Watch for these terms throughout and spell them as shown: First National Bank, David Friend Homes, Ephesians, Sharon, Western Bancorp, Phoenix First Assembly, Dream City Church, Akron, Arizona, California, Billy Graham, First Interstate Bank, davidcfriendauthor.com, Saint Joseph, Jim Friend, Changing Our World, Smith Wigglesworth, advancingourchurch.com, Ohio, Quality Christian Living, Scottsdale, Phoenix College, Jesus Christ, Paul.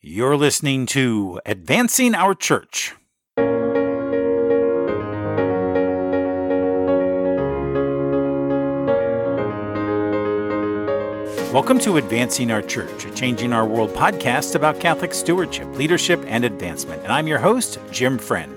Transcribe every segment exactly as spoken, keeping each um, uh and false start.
You're listening to Advancing Our Church. Welcome to Advancing Our Church, a Changing Our World podcast about Catholic stewardship, leadership, and advancement. And I'm your host, Jim Friend.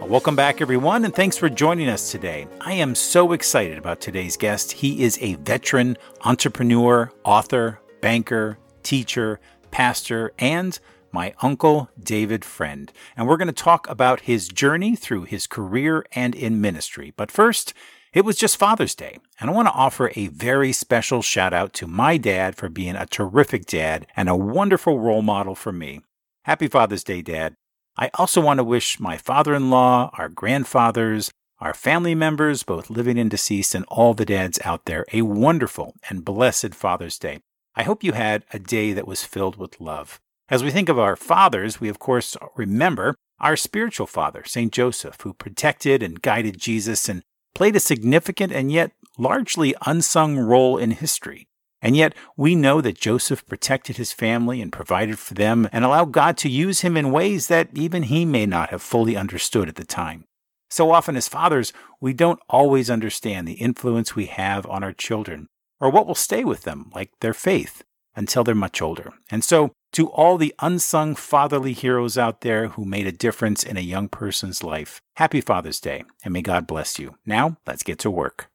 Well, welcome back, everyone, and thanks for joining us today. I am so excited about today's guest. He is a veteran entrepreneur, author, banker, teacher, pastor, and my uncle, David Friend. And we're going to talk about his journey through his career and in ministry. But first, it was just Father's Day, and I want to offer a very special shout out to my dad for being a terrific dad and a wonderful role model for me. Happy Father's Day, Dad. I also want to wish my father-in-law, our grandfathers, our family members, both living and deceased, and all the dads out there, a wonderful and blessed Father's Day. I hope you had a day that was filled with love. As we think of our fathers, we of course remember our spiritual father, Saint Joseph, who protected and guided Jesus and played a significant and yet largely unsung role in history. And yet, we know that Joseph protected his family and provided for them and allowed God to use him in ways that even he may not have fully understood at the time. So often as fathers, we don't always understand the influence we have on our children or what will stay with them, like their faith, until they're much older. And so, to all the unsung fatherly heroes out there who made a difference in a young person's life, happy Father's Day, and may God bless you. Now, let's get to work.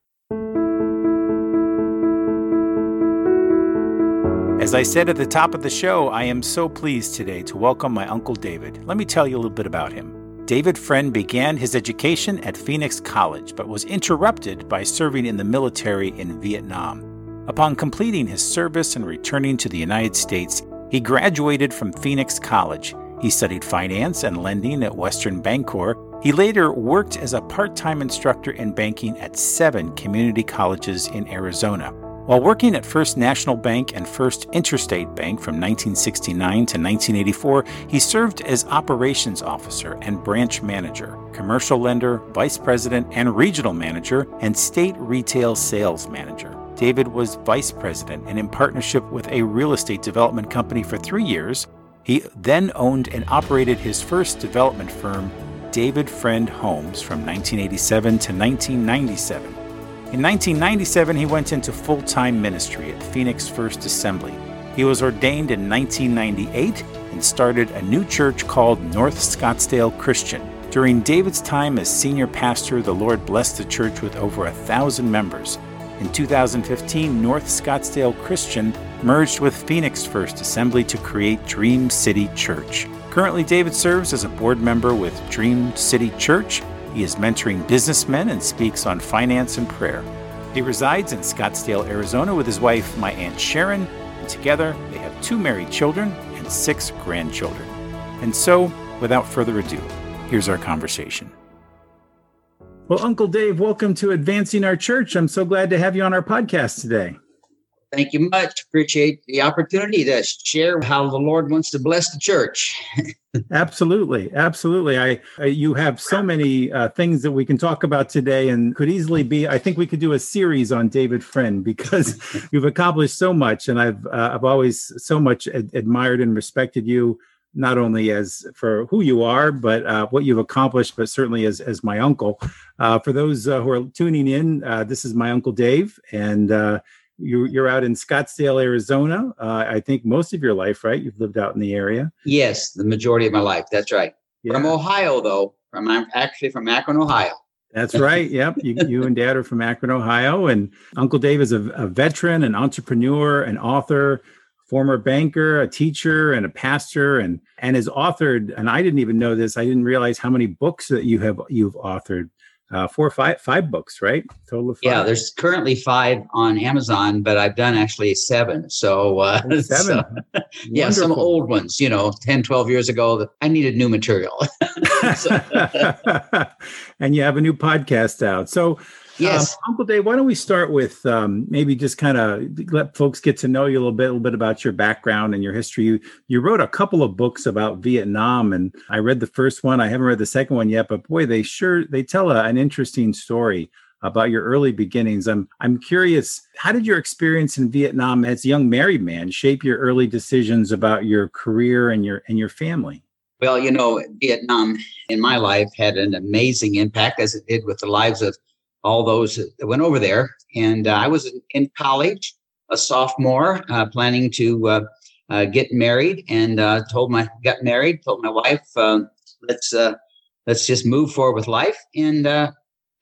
As I said at the top of the show, I am so pleased today to welcome my Uncle David. Let me tell you a little bit about him. David Friend began his education at Phoenix College, but was interrupted by serving in the military in Vietnam. Upon completing his service and returning to the United States, he graduated from Phoenix College. He studied finance and lending at Western Bancorp. He later worked as a part-time instructor in banking at seven community colleges in Arizona. While working at First National Bank and First Interstate Bank from nineteen sixty-nine to nineteen eighty-four, he served as operations officer and branch manager, commercial lender, vice president and regional manager, and state retail sales manager. David was vice president, and in partnership with a real estate development company for three years, he then owned and operated his first development firm, David Friend Homes, from nineteen eighty-seven to nineteen ninety-seven. In nineteen ninety-seven, he went into full-time ministry at Phoenix First Assembly. He was ordained in nineteen ninety-eight and started a new church called North Scottsdale Christian. During David's time as senior pastor, the Lord blessed the church with over a thousand members. In two thousand fifteen, North Scottsdale Christian merged with Phoenix First Assembly to create Dream City Church. Currently, David serves as a board member with Dream City Church. He is mentoring businessmen and speaks on finance and prayer. He resides in Scottsdale, Arizona with his wife, my Aunt Sharon, and together they have two married children and six grandchildren. And so, without further ado, here's our conversation. Well, Uncle Dave, welcome to Advancing Our Church. I'm so glad to have you on our podcast today. Thank you much. Appreciate the opportunity to share how the Lord wants to bless the church. Absolutely. Absolutely. I, I you have so many uh, things that we can talk about today and could easily be, I think we could do a series on David Friend because you've accomplished so much. And I've, uh, I've always so much ad- admired and respected you, not only as for who you are, but uh, what you've accomplished, but certainly as as my uncle. Uh, for those uh, who are tuning in, uh, this is my Uncle Dave, and uh, you, you're out in Scottsdale, Arizona. Uh, I think most of your life, right? You've lived out in the area. Yes, the majority of my life. That's right. Yeah. From Ohio, though. From I'm actually from Akron, Ohio. That's right. Yep. You, you and Dad are from Akron, Ohio. And Uncle Dave is a, a veteran, an entrepreneur, an author, former banker, a teacher, and a pastor, and and has authored, and I didn't even know this, I didn't realize how many books that you have, you've authored, uh, four or five, five books, right? Total of five. Yeah, there's currently five on Amazon, but I've done actually seven. So, uh, oh, seven. So yeah, some old ones, you know, ten, twelve years ago, that I needed new material. And you have a new podcast out. So, yes, um, Uncle Dave, why don't we start with um, maybe just kind of let folks get to know you a little bit, a little bit about your background and your history. You you wrote a couple of books about Vietnam, and I read the first one. I haven't read the second one yet, but boy, they sure they tell a, an interesting story about your early beginnings. I'm I'm curious, how did your experience in Vietnam as a young married man shape your early decisions about your career and your and your family? Well, you know, Vietnam in my life had an amazing impact, as it did with the lives of all those that went over there. And uh, I was in college, a sophomore, uh, planning to uh, uh, get married, and uh, told my got married. Told my wife, uh, let's uh, let's just move forward with life. And uh,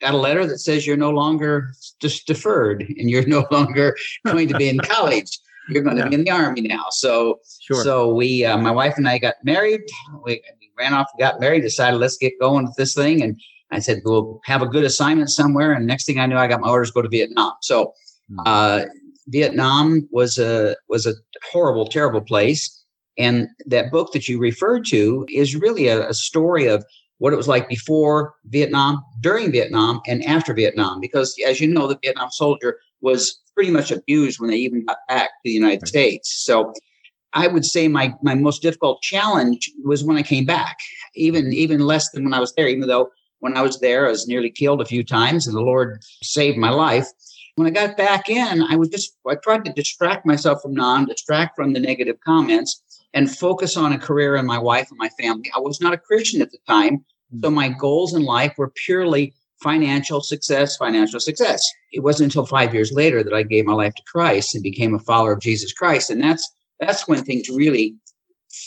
got a letter that says you're no longer just deferred, and you're no longer going to be in college. You're going yeah. to be in the Army now. So, sure. so we, uh, my wife and I got married. We, we ran off, and got married, decided let's get going with this thing. And I said, we'll have a good assignment somewhere. And next thing I knew, I got my orders to go to Vietnam. So uh, Vietnam was a, was a horrible, terrible place. And that book that you referred to is really a, a story of what it was like before Vietnam, during Vietnam, and after Vietnam. Because as you know, the Vietnam soldier was pretty much abused when they even got back to the United right. States. So I would say my my most difficult challenge was when I came back, even even less than when I was there, even though when I was there, I was nearly killed a few times and the Lord saved my life. When I got back in, I was just I tried to distract myself from non, distract from the negative comments, and focus on a career and my wife and my family. I was not a Christian at the time, mm-hmm. so my goals in life were purely financial success, financial success. It wasn't until five years later that I gave my life to Christ and became a follower of Jesus Christ. And that's that's when things really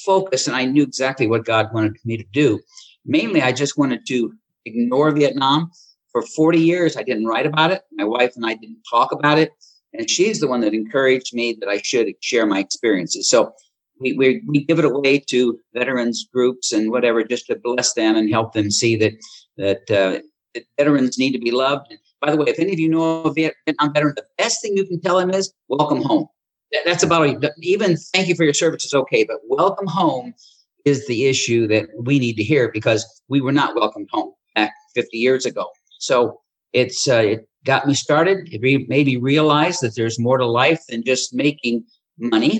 focused, and I knew exactly what God wanted me to do. Mainly, I just wanted to ignore Vietnam. For forty years, I didn't write about it. My wife and I didn't talk about it. And she's the one that encouraged me that I should share my experiences. So we we, we give it away to veterans groups and whatever, just to bless them and help them see that that uh, that veterans need to be loved. By the way, if any of you know a Vietnam veteran, the best thing you can tell him is welcome home. That's about it. Even thank you for your service is okay, but welcome home is the issue that we need to hear, because we were not welcomed home back fifty years ago. So it's uh, it got me started. It re- made me realize that there's more to life than just making money,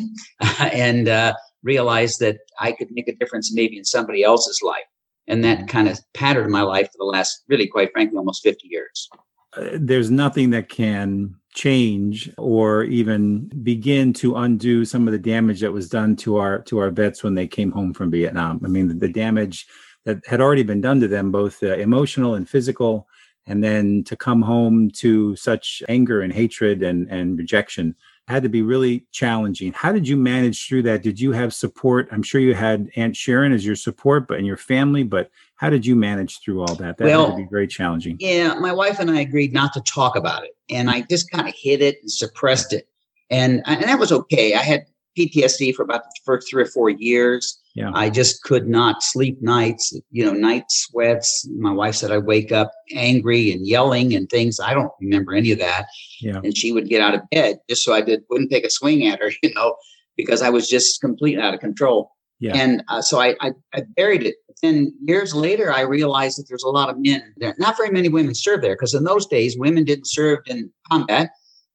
and uh, realize that I could make a difference maybe in somebody else's life. And that kind of patterned my life for the last, really, quite frankly, almost fifty years. Uh, there's nothing that can change or even begin to undo some of the damage that was done to our to our vets when they came home from Vietnam. I mean, the, the damage that had already been done to them, both uh, emotional and physical, and then to come home to such anger and hatred and, and rejection had to be really challenging. How did you manage through that? Did you have support? I'm sure you had Aunt Sharon as your support, but in your family, but how did you manage through all that? That well, had to be very challenging. Yeah, my wife and I agreed not to talk about it. And I just kind of hid it and suppressed it. And, and that was okay. I had P T S D for about the first three or four years. Yeah. I just could not sleep nights, you know, night sweats. My wife said I wake up angry and yelling and things. I don't remember any of that. Yeah. And she would get out of bed just so I did, wouldn't take a swing at her, you know, because I was just completely out of control. Yeah. And uh, so I, I, I buried it. Then years later, I realized that there's a lot of men there. Not very many women served there, because in those days, women didn't serve in combat.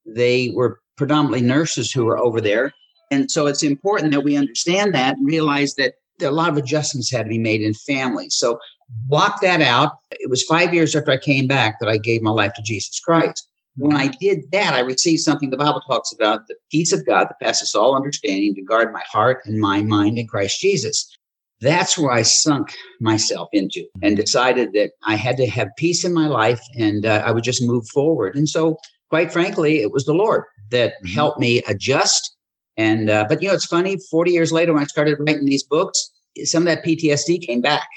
They were predominantly nurses who were over there. And so it's important that we understand that and realize that a lot of adjustments had to be made in families. So block that out. It was five years after I came back that I gave my life to Jesus Christ. When I did that, I received something the Bible talks about, the peace of God that passes all understanding to guard my heart and my mind in Christ Jesus. That's where I sunk myself into and decided that I had to have peace in my life, and uh, I would just move forward. And so, quite frankly, it was the Lord that helped me adjust. And, uh, but you know, it's funny, forty years later, when I started writing these books, some of that P T S D came back.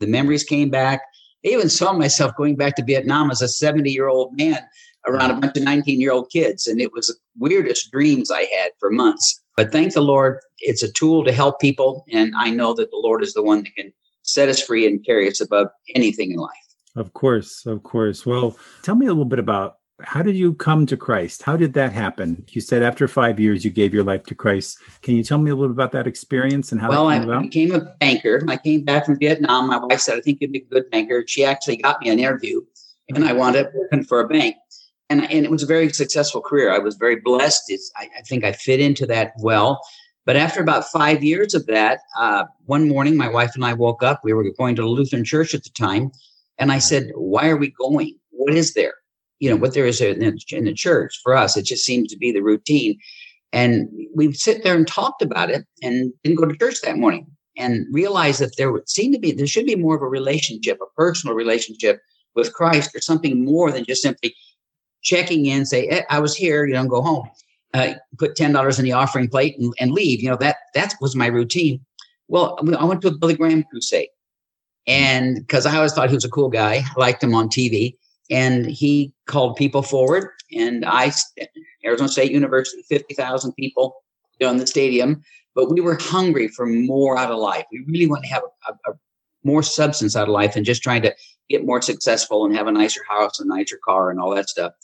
The memories came back. I even saw myself going back to Vietnam as a seventy year old man around a bunch of nineteen year old kids. And it was the weirdest dreams I had for months, but thank the Lord, it's a tool to help people. And I know that the Lord is the one that can set us free and carry us above anything in life. Of course. Of course. Well, tell me a little bit about, how did you come to Christ? How did that happen? You said after five years, you gave your life to Christ. Can you tell me a little about that experience and how well, that came about? Well, I became a banker. When I came back from Vietnam, my wife said, I think you'd be a good banker. She actually got me an interview, and I wound up working for a bank. And, and it was a very successful career. I was very blessed. It's, I, I think I fit into that well. But after about five years of that, uh, one morning, my wife and I woke up. We were going to a Lutheran church at the time. And I said, why are we going? What is there? you know, what there is in the, in the church. For us, it just seems to be the routine. And we sit there and talked about it and didn't go to church that morning and realized that there would seem to be, there should be more of a relationship, a personal relationship with Christ, or something more than just simply checking in, say, eh, I was here, you know, and go home, uh, put ten dollars in the offering plate and, and leave. You know, that, that was my routine. Well, I went to a Billy Graham crusade, and because I always thought he was a cool guy, I liked him on T V, and he called people forward. And I, Arizona State University, fifty thousand people in the stadium, but we were hungry for more out of life. We really want to have a, a, a more substance out of life than just trying to get more successful and have a nicer house, a nicer car, and all that stuff.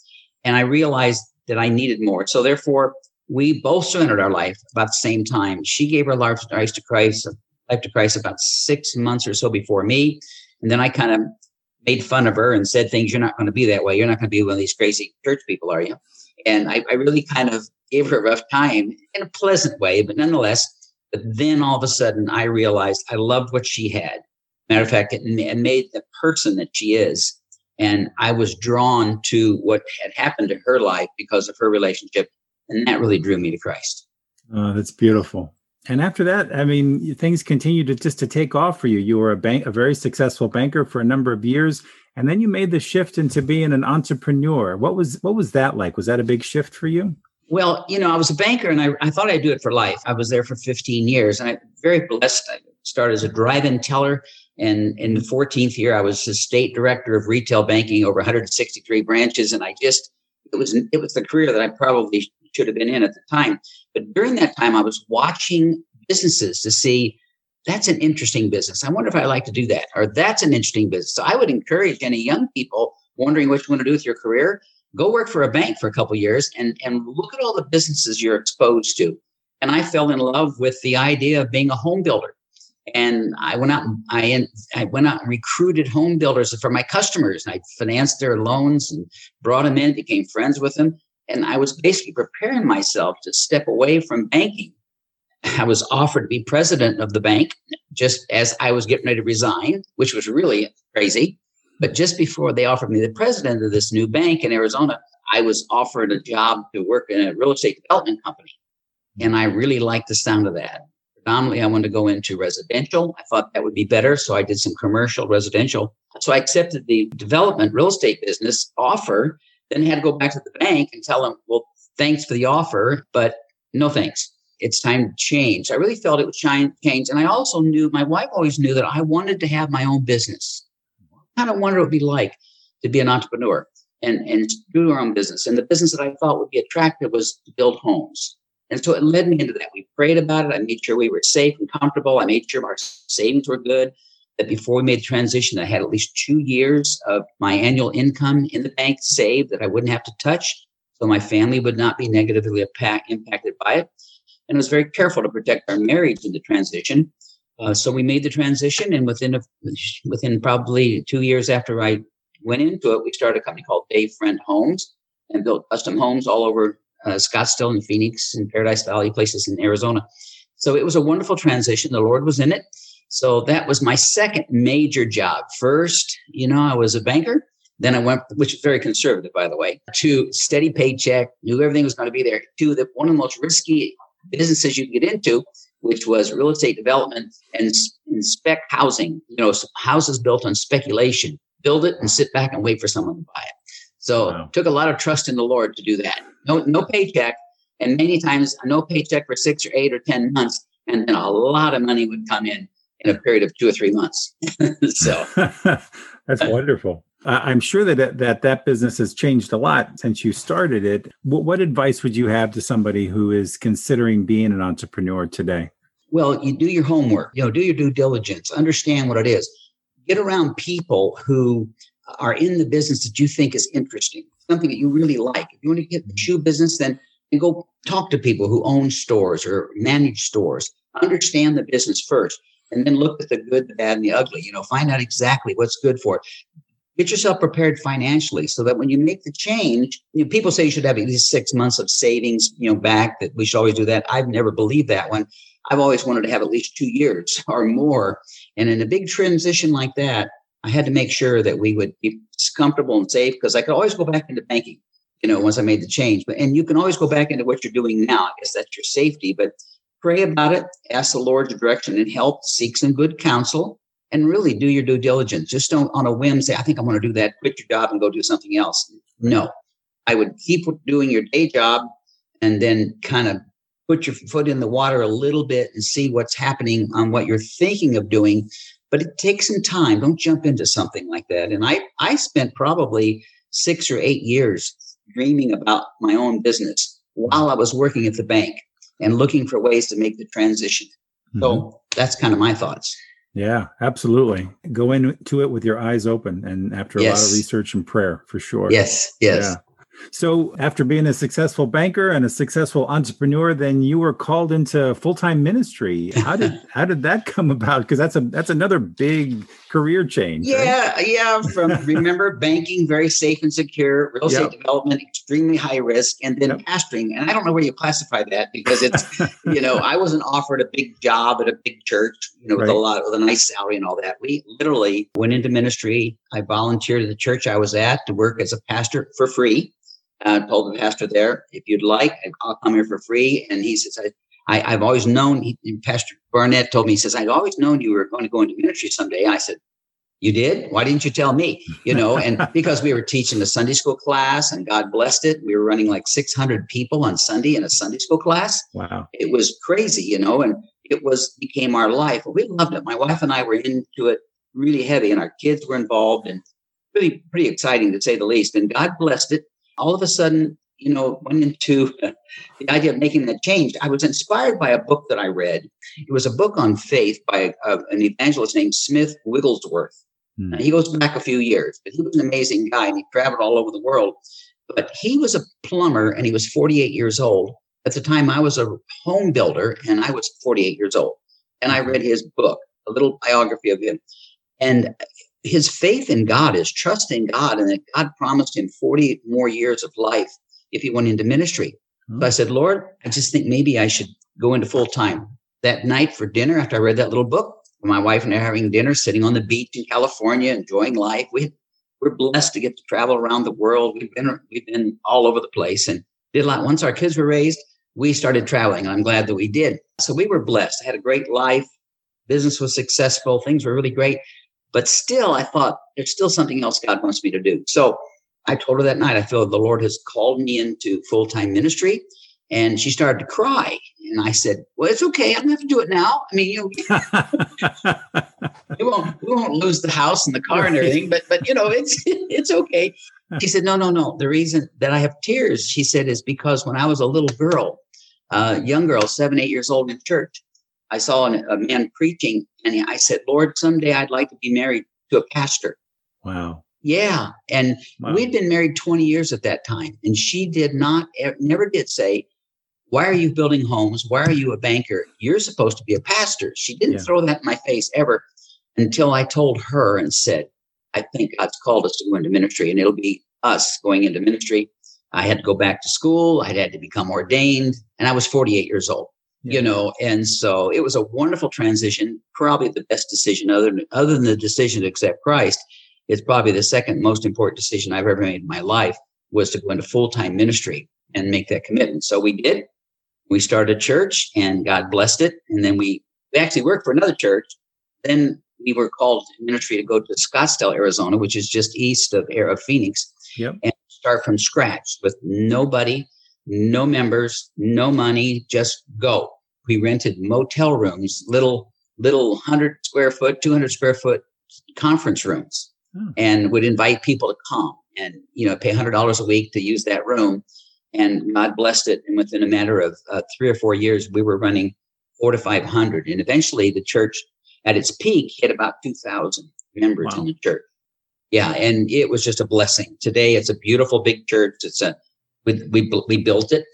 And I realized that I needed more. So therefore, we both surrendered our life about the same time. She gave her life to Christ, life to Christ about six months or so before me. And then I kind of made fun of her and said things, you're not going to be that way. You're not going to be one of these crazy church people, are you? And I, I really kind of gave her a rough time in a pleasant way, but nonetheless. But then all of a sudden I realized I loved what she had. Matter of fact, it, it made the person that she is. And I was drawn to what had happened in her life because of her relationship. And that really drew me to Christ. Oh, that's beautiful. And after that, I mean, things continued to just to take off for you. You were a bank, a very successful banker for a number of years, and then you made the shift into being an entrepreneur. What was what was that like? Was that a big shift for you? Well, you know, I was a banker, and I, I thought I'd do it for life. I was there for fifteen years, and I'm very blessed. I started as a drive-in teller, and in the fourteenth year, I was the state director of retail banking, over one hundred sixty-three branches, and I just it was it was the career that I probably should have been in at the time. But during that time, I was watching businesses to see, that's an interesting business. I wonder if I like to do that, or that's an interesting business. So I would encourage any young people wondering what you want to do with your career, go work for a bank for a couple of years and, and look at all the businesses you're exposed to. And I fell in love with the idea of being a home builder. And I went out and I, I went out and recruited home builders for my customers. And I financed their loans and brought them in, became friends with them. And I was basically preparing myself to step away from banking. I was offered to be president of the bank just as I was getting ready to resign, which was really crazy. But just before they offered me the president of this new bank in Arizona, I was offered a job to work in a real estate development company. And I really liked the sound of that. Predominantly, I wanted to go into residential. I thought that would be better. So I did some commercial residential. So I accepted the development real estate business offer. Then had to go back to the bank and tell them, well, thanks for the offer, but no thanks. It's time to change. I really felt it would change. And I also knew, my wife always knew that I wanted to have my own business. I kind of wondered what it would be like to be an entrepreneur and, and do our own business. And the business that I thought would be attractive was to build homes. And so it led me into that. We prayed about it. I made sure we were safe and comfortable. I made sure our savings were good. That before we made the transition, I had at least two years of my annual income in the bank saved that I wouldn't have to touch, so my family would not be negatively impact, impacted by it. And I was very careful to protect our marriage in the transition. Uh, so we made the transition, and within a, within probably two years after I went into it, we started a company called David Friend Homes and built custom homes all over uh, Scottsdale and Phoenix and Paradise Valley, places in Arizona. So it was a wonderful transition. The Lord was in it. So that was my second major job. First, you know, I was a banker. Then I went, which is very conservative, by the way, to steady paycheck, knew everything was going to be there, to the, one of the most risky businesses you can get into, which was real estate development and, and spec housing, you know, houses built on speculation, build it and sit back and wait for someone to buy it. So wow. It took a lot of trust in the Lord to do that. No, no paycheck. And many times no paycheck for six or eight or ten months. And then a lot of money would come in. In a period of two or three months. So that's wonderful. Uh, I'm sure that, that that business has changed a lot since you started it. What, what advice would you have to somebody who is considering being an entrepreneur today? Well, you do your homework, you know, do your due diligence, understand what it is. Get around people who are in the business that you think is interesting, something that you really like. If you want to get the shoe business, then you go talk to people who own stores or manage stores. Understand the business first. And then look at the good, the bad, and the ugly. You know, find out exactly what's good for it. Get yourself prepared financially so that when you make the change, you know, people say you should have at least six months of savings, you know, back, that we should always do that. I've never believed that one. I've always wanted to have at least two years or more. And in a big transition like that, I had to make sure that we would be comfortable and safe, because I could always go back into banking, you know, once I made the change. But and you can always go back into what you're doing now. I guess that's your safety. But pray about it. Ask the Lord's direction and help. Seek some good counsel. And really do your due diligence. Just don't on a whim say, I think I want to do that. Quit your job and go do something else. No, I would keep doing your day job and then kind of put your foot in the water a little bit and see what's happening on what you're thinking of doing. But it takes some time. Don't jump into something like that. And I, I spent probably six or eight years dreaming about my own business while I was working at the bank and looking for ways to make the transition. Mm-hmm. So that's kind of my thoughts. Yeah, absolutely. Go into it with your eyes open and after a yes. lot of research and prayer, for sure. Yes, yes. Yeah. So after being a successful banker and a successful entrepreneur, then you were called into full-time ministry. How did how did that come about? Because that's a that's another big career change. Yeah, right? yeah. From remember banking, very safe and secure, real estate yep. development, extremely high risk, and then yep. pastoring. And I don't know where you classify that, because it's you know I wasn't offered a big job at a big church, you know, with right. a lot with a nice salary and all that. We literally went into ministry. I volunteered at the church I was at to work as a pastor for free. I uh, told the pastor there, if you'd like, I'll come here for free. And he says, I, I, I've always known, he, Pastor Barnett told me, he says, I'd always known you were going to go into ministry someday. I said, you did? Why didn't you tell me? You know, and because we were teaching a Sunday school class and God blessed it. We were running like six hundred people on Sunday in a Sunday school class. Wow. It was crazy, you know, and it was became our life. We loved it. My wife and I were into it really heavy and our kids were involved and really pretty exciting to say the least. And God blessed it. All of a sudden, you know, went into the idea of making that change. I was inspired by a book that I read. It was a book on faith by a, an evangelist named Smith Wigglesworth. Mm. He goes back a few years, but he was an amazing guy and he traveled all over the world. But he was a plumber and he was forty-eight years old. At the time, I was a home builder and I was forty-eight years old. And I read his book, a little biography of him. And his faith in God is trusting God and that God promised him forty more years of life if he went into ministry. Mm-hmm. So I said, Lord, I just think maybe I should go into full time. That night for dinner, after I read that little book, my wife and I are having dinner, sitting on the beach in California, enjoying life. We, we're blessed to get to travel around the world. We've been, we've been all over the place and did a lot. Once our kids were raised, we started traveling. And I'm glad that we did. So we were blessed. I had a great life. Business was successful. Things were really great. But still, I thought, there's still something else God wants me to do. So I told her that night, I feel the Lord has called me into full-time ministry. And she started to cry. And I said, well, it's okay. I don't have to do it now. I mean, you know, we won't, we won't lose the house and the car and everything. But, but you know, it's it's okay. She said, no, no, no. The reason that I have tears, she said, is because when I was a little girl, a uh, young girl, seven, eight years old in church, I saw an, a man preaching and I said, Lord, someday I'd like to be married to a pastor. Wow. Yeah. And wow. we'd been married twenty years at that time. And she did not, never did say, why are you building homes? Why are you a banker? You're supposed to be a pastor. She didn't yeah. throw that in my face ever until I told her and said, I think God's called us to go into ministry and it'll be us going into ministry. I had to go back to school. I had to become ordained and I was forty-eight years old. You know, and so it was a wonderful transition, probably the best decision other than, other than the decision to accept Christ. It's probably the second most important decision I've ever made in my life was to go into full-time ministry and make that commitment. So we did. We started a church and God blessed it. And then we, we actually worked for another church. Then we were called to ministry to go to Scottsdale, Arizona, which is just east of, of Phoenix, yep. and start from scratch with nobody, no members, no money, just go. We rented motel rooms, little, little one hundred square foot, two hundred square foot conference rooms, oh. and would invite people to come and, you know, pay one hundred dollars a week to use that room. And God blessed it. And within a matter of uh, three or four years, we were running four to five hundred. And eventually the church at its peak hit about two thousand members wow. in the church. Yeah. And it was just a blessing. Today, it's a beautiful big church. It's a We, we we built it.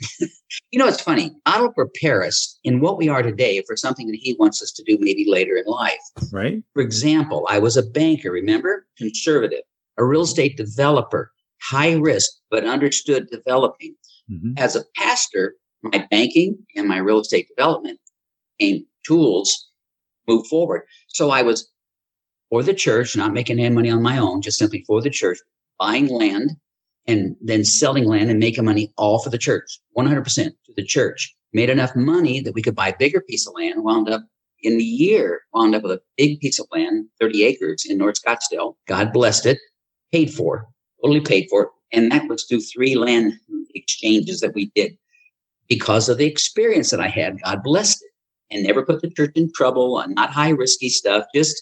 You know, it's funny. God will prepare us in what we are today for something that he wants us to do maybe later in life. Right. For example, I was a banker, remember? Conservative, a real estate developer, high risk, but understood developing. Mm-hmm. As a pastor, my banking and my real estate development became tools to move forward. So I was for the church, not making any money on my own, just simply for the church, buying land and then selling land and making money all for the church, one hundred percent to the church. Made enough money that we could buy a bigger piece of land, wound up in the year, wound up with a big piece of land, thirty acres in North Scottsdale. God blessed it, paid for, totally paid for it. And that was through three land exchanges that we did because of the experience that I had. God blessed it and never put the church in trouble, not high risky stuff, just,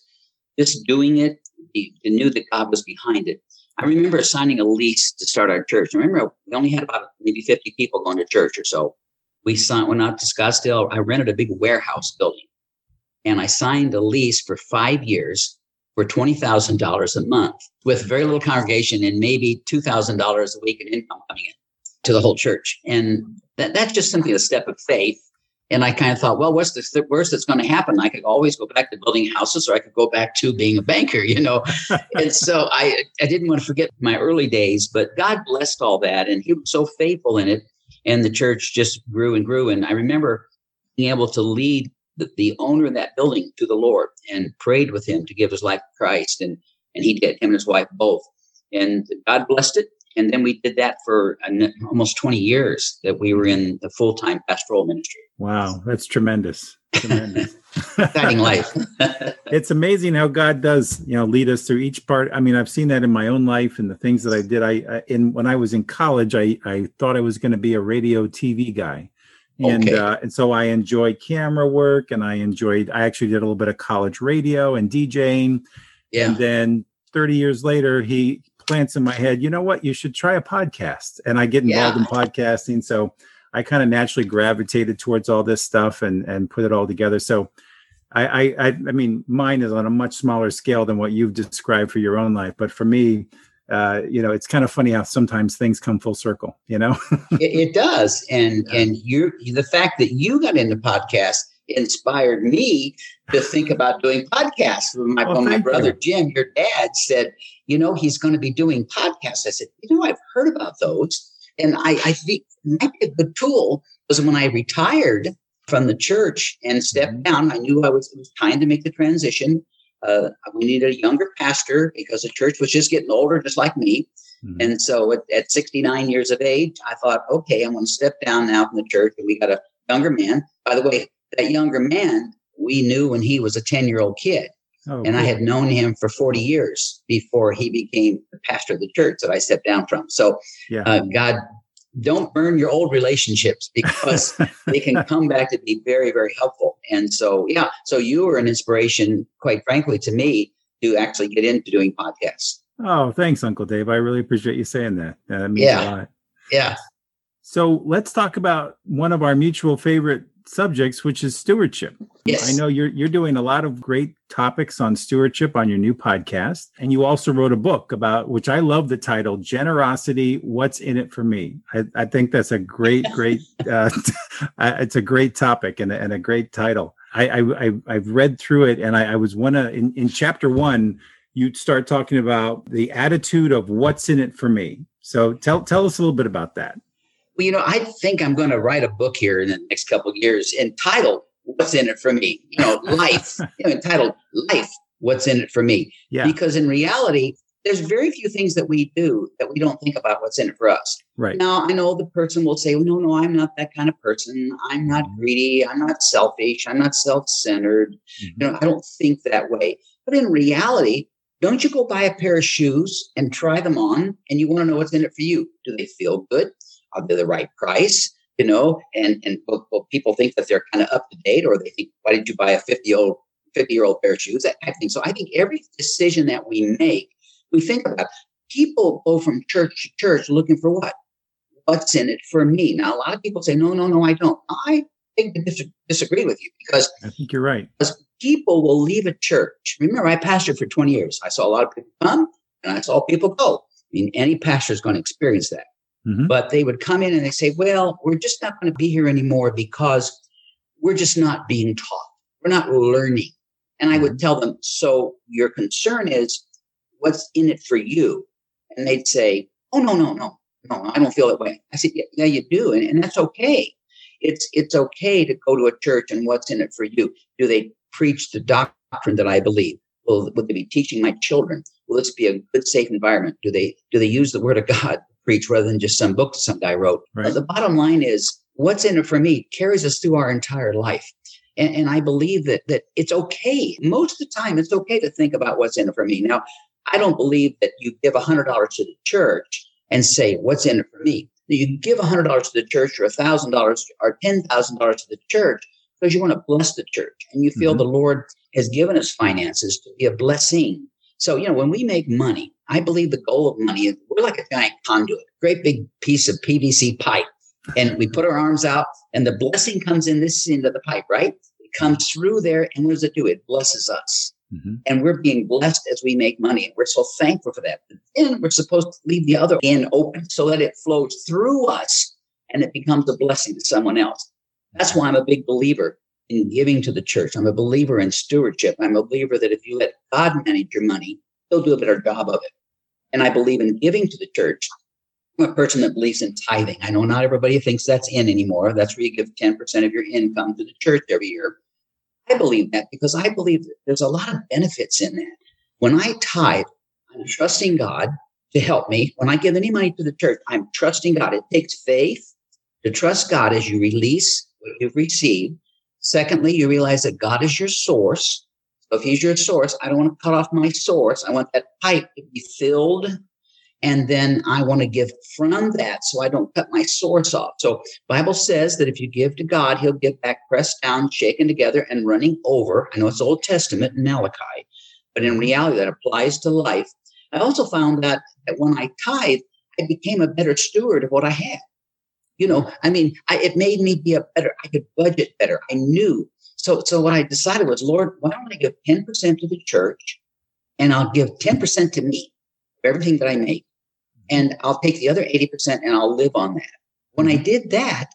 just doing it. He knew that God was behind it. I remember signing a lease to start our church. I remember we only had about maybe fifty people going to church or so. We signed, went out to Scottsdale. I rented a big warehouse building, and I signed a lease for five years for twenty thousand dollars a month with very little congregation and maybe two thousand dollars a week in income coming in to the whole church. And that, that's just simply a step of faith. And I kind of thought, well, what's the th- worst that's going to happen? I could always go back to building houses, or I could go back to being a banker, you know. And so I, I didn't want to forget my early days, but God blessed all that. And he was so faithful in it. And the church just grew and grew. And I remember being able to lead the, the owner of that building to the Lord and prayed with him to give his life to Christ. And, and he did, him and his wife both. And God blessed it. And then we did that for an, almost twenty years that we were in the full-time pastoral ministry. Wow, that's tremendous. Tremendous. Exciting life. It's amazing how God does, you know, lead us through each part. I mean, I've seen that in my own life and the things that I did. I, I in when I was in college, I, I thought I was going to be a radio T V guy. And okay. uh, and so I enjoyed camera work, and I enjoyed, I actually did a little bit of college radio and DJing. Yeah. And then thirty years later, he plants in my head, you know what, you should try a podcast. And I get involved yeah. in podcasting. So I kind of naturally gravitated towards all this stuff and, and put it all together. So I, I I mean, mine is on a much smaller scale than what you've described for your own life. But for me, uh, you know, it's kind of funny how sometimes things come full circle, you know? it, it does. And yeah. and you're, the fact that you got into podcasts inspired me to think about doing podcasts. My, well, my brother, you. Jim, your dad said, you know, he's going to be doing podcasts. I said, you know, I've heard about those. And I, I think might be a good tool was when I retired from the church and stepped down. I knew I was, it was time to make the transition. Uh, we needed a younger pastor because the church was just getting older, just like me. Mm-hmm. And so at, at sixty-nine years of age, I thought, okay, I'm going to step down now from the church. And we got a younger man. By the way, that younger man, we knew when he was a ten-year-old kid. Oh, and cool. I had known him for forty years before he became the pastor of the church that I stepped down from. So yeah. uh, God, don't burn your old relationships because they can come back to be very, very helpful. And so, yeah, so you were an inspiration, quite frankly, to me to actually get into doing podcasts. Oh, thanks, Uncle Dave. I really appreciate you saying that. That means yeah. a lot. Yeah. So let's talk about one of our mutual favorite subjects, which is stewardship. Yes. I know you're you're doing a lot of great topics on stewardship on your new podcast. And you also wrote a book about, which I love the title, Generosity, What's in It for Me? I, I think that's a great, great, uh, it's a great topic and a, and a great title. I, I, I, I've read through it, and I, I was one of, in, in chapter one, you start talking about the attitude of what's in it for me. So tell tell us a little bit about that. Well, you know, I think I'm going to write a book here in the next couple of years entitled What's in It for Me? You know, life, you know, entitled Life, What's in It for Me? Yeah. Because in reality, there's very few things that we do that we don't think about what's in it for us. Right. Now, I know the person will say, well, no, no, I'm not that kind of person. I'm not greedy. I'm not selfish. I'm not self-centered. Mm-hmm. You know, I don't think that way. But in reality, don't you go buy a pair of shoes and try them on, and you want to know what's in it for you? Do they feel good? Are they the right price? You know, and and well, people think that they're kind of up to date, or they think, why did you buy a fifty-year-old pair of shoes? That type of thing. So I think every decision that we make, we think about. People go from church to church looking for what? What's in it for me? Now, a lot of people say, no, no, no, I don't. I think I dis- disagree with you because I think you're right. Because people will leave a church. Remember, I pastored for twenty years. I saw a lot of people come and I saw people go. I mean, any pastor is going to experience that. Mm-hmm. But they would come in and they say, well, we're just not going to be here anymore because we're just not being taught. We're not learning. And I would tell them, so your concern is what's in it for you? And they'd say, oh, no, no, no, no, I don't feel that way. I said, yeah, yeah you do. And, and that's okay. It's it's okay to go to a church and what's in it for you. Do they preach the doctrine that I believe? Will, will they be teaching my children? Will this be a good, safe environment? Do they do they use the Word of God to preach rather than just some book some guy wrote? Right. Uh, the bottom line is, what's in it for me carries us through our entire life. And, and I believe that that it's okay. Most of the time, it's okay to think about what's in it for me. Now, I don't believe that you give one hundred dollars to the church and say, what's in it for me? You give one hundred dollars to the church or one thousand dollars or ten thousand dollars to the church because you want to bless the church. And you feel mm-hmm. the Lord has given us finances to be a blessing. So, you know, when we make money, I believe the goal of money is we're like a giant conduit, great big piece of P V C pipe. And we put our arms out and the blessing comes in this end of the pipe, right? It comes through there. And what does it do? It blesses us. Mm-hmm. And we're being blessed as we make money. And we're so thankful for that. But then we're supposed to leave the other end open so that it flows through us and it becomes a blessing to someone else. That's why I'm a big believer in giving to the church. I'm a believer in stewardship. I'm a believer that if you let God manage your money, he'll do a better job of it. And I believe in giving to the church. I'm a person that believes in tithing. I know not everybody thinks that's in anymore. That's where you give ten percent of your income to the church every year. I believe that because I believe that there's a lot of benefits in that. When I tithe, I'm trusting God to help me. When I give any money to the church, I'm trusting God. It takes faith to trust God as you release what you've received. Secondly, you realize that God is your source. So if he's your source, I don't want to cut off my source. I want that pipe to be filled. And then I want to give from that so I don't cut my source off. So Bible says that if you give to God, he'll give back pressed down, shaken together, and running over. I know it's Old Testament, Malachi, but in reality, that applies to life. I also found that, that when I tithe, I became a better steward of what I had. You know, I mean, I, it made me be a better, I could budget better. I knew. So, so what I decided was, Lord, why don't I give ten percent to the church and I'll give ten percent to me of everything that I make. And I'll take the other eighty percent and I'll live on that. When I did that,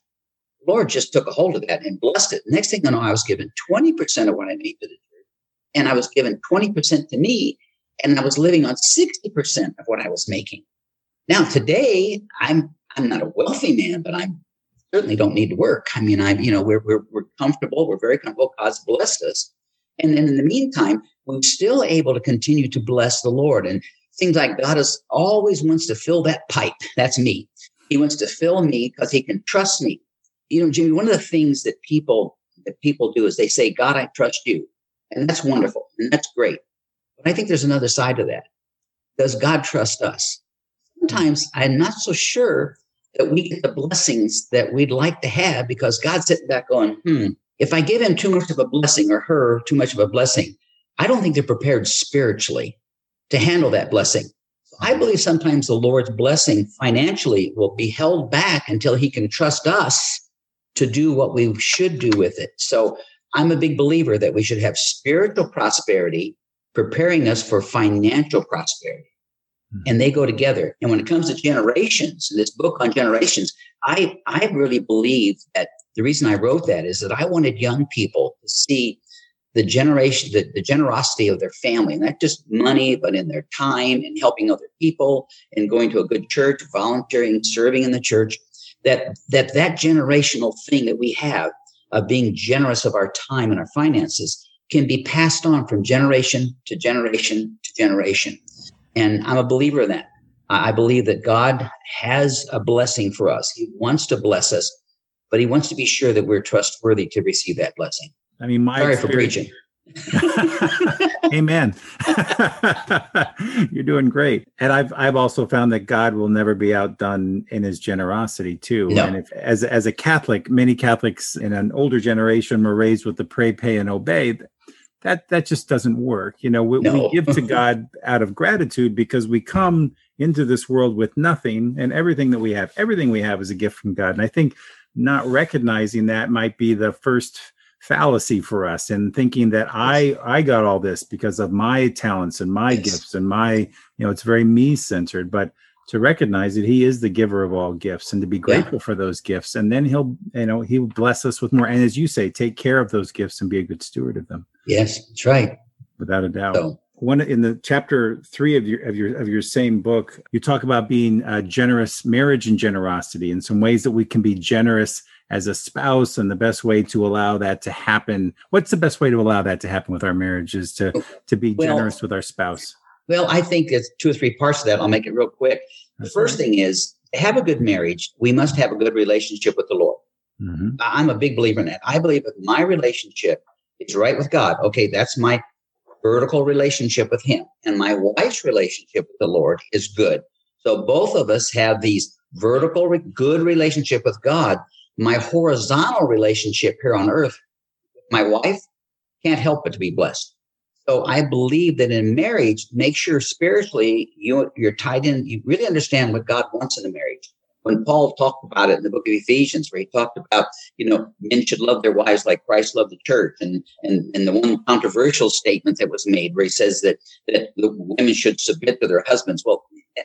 the Lord just took a hold of that and blessed it. Next thing I know, I was given twenty percent of what I made to the church, and I was given twenty percent to me, and I was living on sixty percent of what I was making. Now, today, I'm I'm not a wealthy man, but I certainly don't need to work. I mean, I you know we're we're we're comfortable. We're very comfortable. God's blessed us, and then in the meantime, we're still able to continue to bless the Lord. And seems like God is always wants to fill that pipe. That's me. He wants to fill me because he can trust me. You know, Jimmy, one of the things that people that people do is they say, God, I trust you. And that's wonderful. And that's great. But I think there's another side to that. Does God trust us? Sometimes I'm not so sure that we get the blessings that we'd like to have because God's sitting back going, hmm, if I give him too much of a blessing or her too much of a blessing, I don't think they're prepared spiritually to handle that blessing. I believe sometimes the Lord's blessing financially will be held back until he can trust us to do what we should do with it. So I'm a big believer that we should have spiritual prosperity preparing us for financial prosperity. Mm-hmm. And they go together. And when it comes to generations, this book on generations, I, I really believe that the reason I wrote that is that I wanted young people to see the generation, the, the generosity of their family, not just money, but in their time and helping other people and going to a good church, volunteering, serving in the church, that that, that generational thing that we have of being generous of our time and our finances can be passed on from generation to generation to generation. And I'm a believer in that. I believe that God has a blessing for us. He wants to bless us, but he wants to be sure that we're trustworthy to receive that blessing. I mean, my Sorry experience. For preaching. Amen. You're doing great. And I've I've also found that God will never be outdone in his generosity too. No. And if as as a Catholic, many Catholics in an older generation were raised with the pray, pay, and obey. That that just doesn't work. You know, we, no. we give to God out of gratitude because we come into this world with nothing, and everything that we have, everything we have is a gift from God. And I think not recognizing that might be the first fallacy for us, and thinking that I I got all this because of my talents and my yes. gifts and my, you know, it's very me centered, but to recognize that he is the giver of all gifts and to be grateful yeah. for those gifts. And then he'll, you know, he'll bless us with more. And as you say, take care of those gifts and be a good steward of them. Yes, that's right. Without a doubt. So. One in the chapter three of your of your of your same book, you talk about being uh, generous, marriage and generosity, and some ways that we can be generous as a spouse, and the best way to allow that to happen. What's the best way to allow that to happen with our marriage is to, to be well, generous with our spouse? Well, I think there's two or three parts to that. I'll make it real quick. The That's first right. thing is, have a good marriage. We must have a good relationship with the Lord. Mm-hmm. I'm a big believer in that. I believe that my relationship is right with God. Okay, that's my vertical relationship with him. And my wife's relationship with the Lord is good. So both of us have these vertical, re- good relationship with God. My horizontal relationship here on earth, my wife, can't help but to be blessed. So I believe that in marriage, make sure spiritually you, you're tied in. You really understand what God wants in a marriage. When Paul talked about it in the book of Ephesians, where he talked about, you know, men should love their wives like Christ loved the church. And, and, and the one controversial statement that was made where he says that, that the women should submit to their husbands. Well,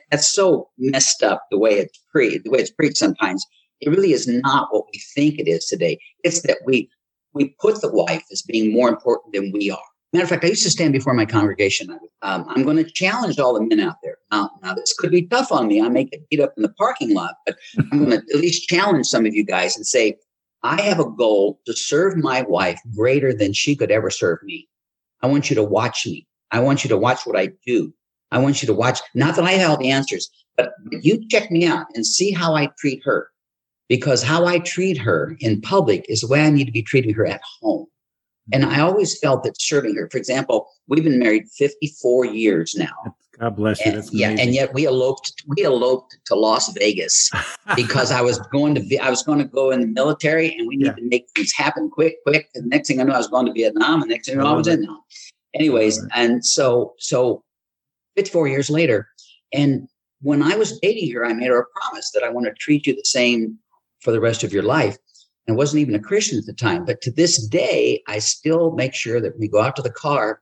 that's so messed up the way it's pre- the way it's preached sometimes. It really is not what we think it is today. It's that we we put the wife as being more important than we are. Matter of fact, I used to stand before my congregation. Um, I'm going to challenge all the men out there. Now, now, this could be tough on me. I may get beat up in the parking lot, but I'm going to at least challenge some of you guys and say, I have a goal to serve my wife greater than she could ever serve me. I want you to watch me. I want you to watch what I do. I want you to watch, not that I have all the answers, but you check me out and see how I treat her. Because how I treat her in public is the way I need to be treating her at home. And I always felt that serving her, for example, we've been married fifty-four years now. God bless you. And, That's yeah, and yet we eloped. We eloped to Las Vegas because I was going to. I was going to go in the military, and we need yeah. to make things happen quick, quick. And the next thing I know, I was going to Vietnam. And the next thing I know, I was in Vietnam. Anyways, and so so, fifty-four years later, and when I was dating her, I made her a promise that I want to treat you the same for the rest of your life. And wasn't even a Christian at the time. But to this day, I still make sure that when we go out to the car,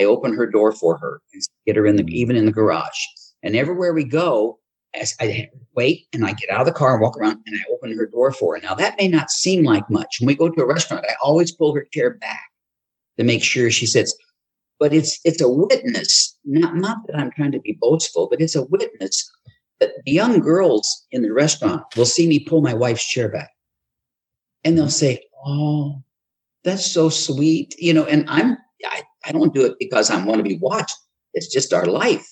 I open her door for her and get her in the, even in the garage. And everywhere we go, as I wait and I get out of the car and walk around and I open her door for her. Now that may not seem like much. When we go to a restaurant, I always pull her chair back to make sure she sits. But it's, it's a witness, not, not that I'm trying to be boastful, but it's a witness that the young girls in the restaurant will see me pull my wife's chair back. And they'll say, oh, that's so sweet. You know, and I'm, I, I don't do it because I want to be watched. It's just our life.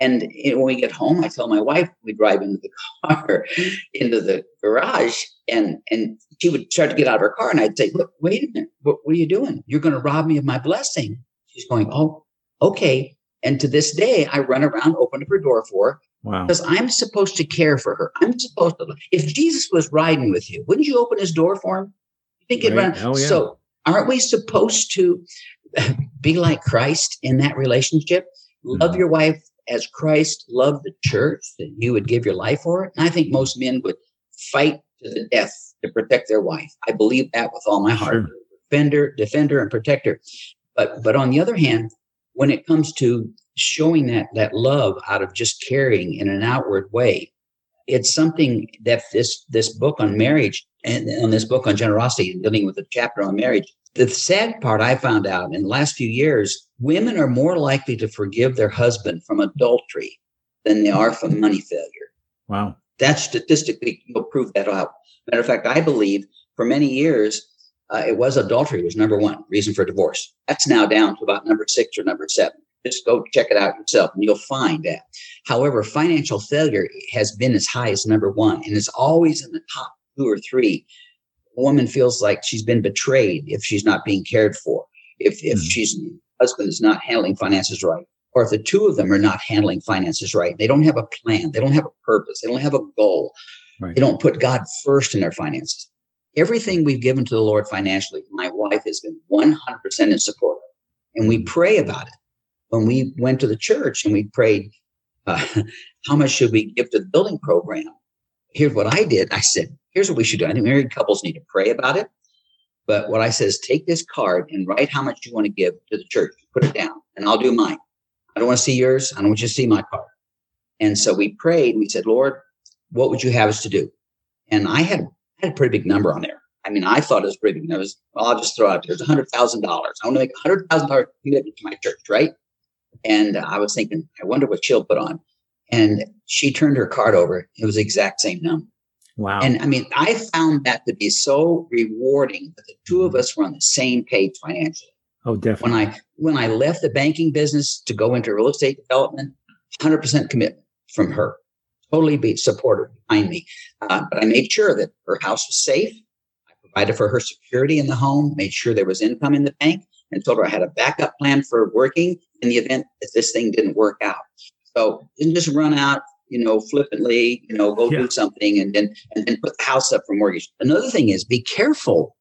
And you know, when we get home, I tell my wife, we drive into the car, into the garage, and, and she would start to get out of her car. And I'd say, look, wait a minute. What, what are you doing? You're going to rob me of my blessing. She's going, oh, okay. And to this day, I run around, open up her door for her. Wow. Because I'm supposed to care for her. I'm supposed to. If Jesus was riding with you, wouldn't you open his door for him? You think it'd right. run. Yeah. So aren't we supposed to be like Christ in that relationship? Mm-hmm. Love your wife as Christ loved the church, that you would give your life for it. And I think most men would fight to the death to protect their wife. I believe that with all my heart. Sure. Defender, defender, and protector. But but on the other hand, when it comes to showing that that love out of just caring in an outward way, it's something that this this book on marriage and on this book on generosity, dealing with the chapter on marriage. The sad part I found out in the last few years, women are more likely to forgive their husband from adultery than they are from money failure. Wow, that statistically will prove that out. Matter of fact, I believe for many years uh, it was adultery was number one reason for divorce. That's now down to about number six or number seven. Just go check it out yourself and you'll find that. However, financial failure has been as high as number one and it's always in the top two or three. A woman feels like she's been betrayed if she's not being cared for, if, if she's husband is not handling finances right, or if the two of them are not handling finances right. They don't have a plan. They don't have a purpose. They don't have a goal. Right. They don't put God first in their finances. Everything we've given to the Lord financially, my wife has been one hundred percent in support of it, and we pray about it. When we went to the church and we prayed, uh, how much should we give to the building program? Here's what I did. I said, here's what we should do. I think married couples need to pray about it. But what I said is take this card and write how much you want to give to the church. Put it down and I'll do mine. I don't want to see yours. I don't want you to see my card. And so we prayed and we said, Lord, what would you have us to do? And I had, I had a pretty big number on there. I mean, I thought it was pretty big. I was, well, I'll just throw out there's one hundred thousand dollars. I want to make one hundred thousand dollars commitment to my church, right? And I was thinking, I wonder what she'll put on. And she turned her card over. It was the exact same number. Wow. And I mean, I found that to be so rewarding that the two of us were on the same page financially. Oh, definitely. When I when I left the banking business to go into real estate development, one hundred percent commitment from her, totally be supported behind me. Uh, but I made sure that her house was safe. I provided for her security in the home, made sure there was income in the bank, and told her I had a backup plan for working in the event that this thing didn't work out. So didn't just run out, you know, flippantly, you know, go yeah. do something and then and then put the house up for mortgage. Another thing is be careful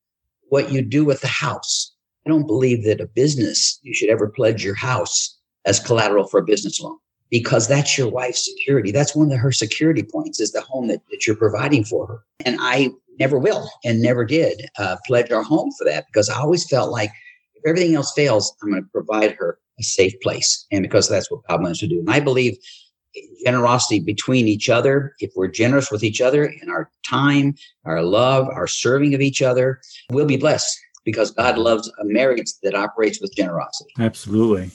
what you do with the house. I don't believe that a business, you should ever pledge your house as collateral for a business loan, because that's your wife's security. That's one of her security points, is the home that, that you're providing for her. And I never will and never did uh, pledge our home for that, because I always felt like if everything else fails, I'm going to provide her a safe place. And because that's what God wants to do. And I believe generosity between each other. If we're generous with each other in our time, our love, our serving of each other, we'll be blessed, because God loves a marriage that operates with generosity. Absolutely.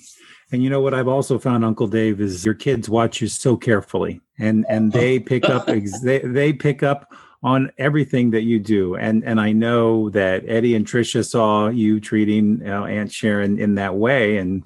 And you know what I've also found, Uncle Dave, is your kids watch you so carefully, and and they pick up ex- they, they pick up on everything that you do. And and I know that Eddie and Tricia saw you treating you know, Aunt Sharon in that way, and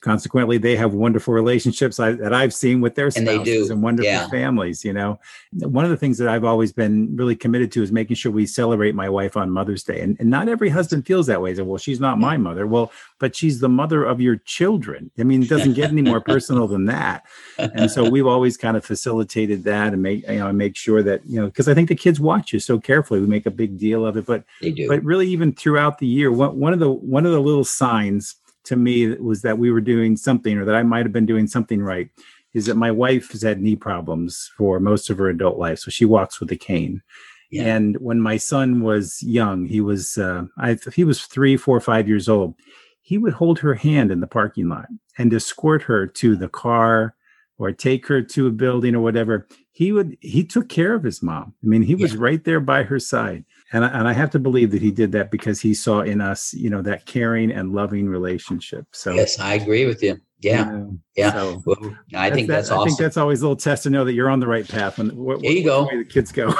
consequently, they have wonderful relationships I, that I've seen with their spouses, and they do. And wonderful yeah. families. You know, one of the things that I've always been really committed to is making sure we celebrate my wife on Mother's Day. And, and not every husband feels that way. So, well, she's not my mother. Well, but she's the mother of your children. I mean, it doesn't get any more personal than that. And so we've always kind of facilitated that and make you know and make sure that you know because I think the kids watch you so carefully. We make a big deal of it, but they do. But really, even throughout the year, one, one of the one of the little signs to me was that we were doing something, or that I might have been doing something right, is that my wife has had knee problems for most of her adult life. So she walks with a cane. Yeah. And when my son was young, he was uh, I, he was three, four, five years old. He would hold her hand in the parking lot and escort her to the car or take her to a building or whatever. He would he took care of his mom. I mean, he was yeah. right there by her side. And I, and I have to believe that he did that because he saw in us, you know, that caring and loving relationship. So yes, I agree with you. Yeah, you yeah. yeah. So well, I think that's, that's awesome. I think that's always a little test to know that you're on the right path. When wh- there you wh- go, the kids go.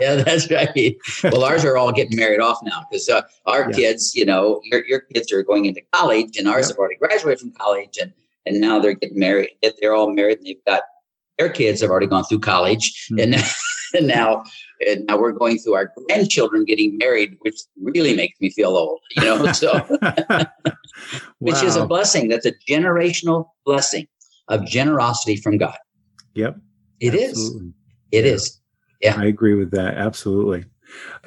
Yeah, that's right. Well, ours are all getting married off now because uh, our yeah. kids, you know, your your kids are going into college, and ours yep. have already graduated from college, and and now they're getting married. They're all married, and they've got their kids have already gone through college, mm-hmm. and. And now, and now we're going through our grandchildren getting married, which really makes me feel old, you know, so, which wow. is a blessing. That's a generational blessing of generosity from God. Yep. It absolutely. Is. It yeah. is. Yeah. I agree with that. Absolutely.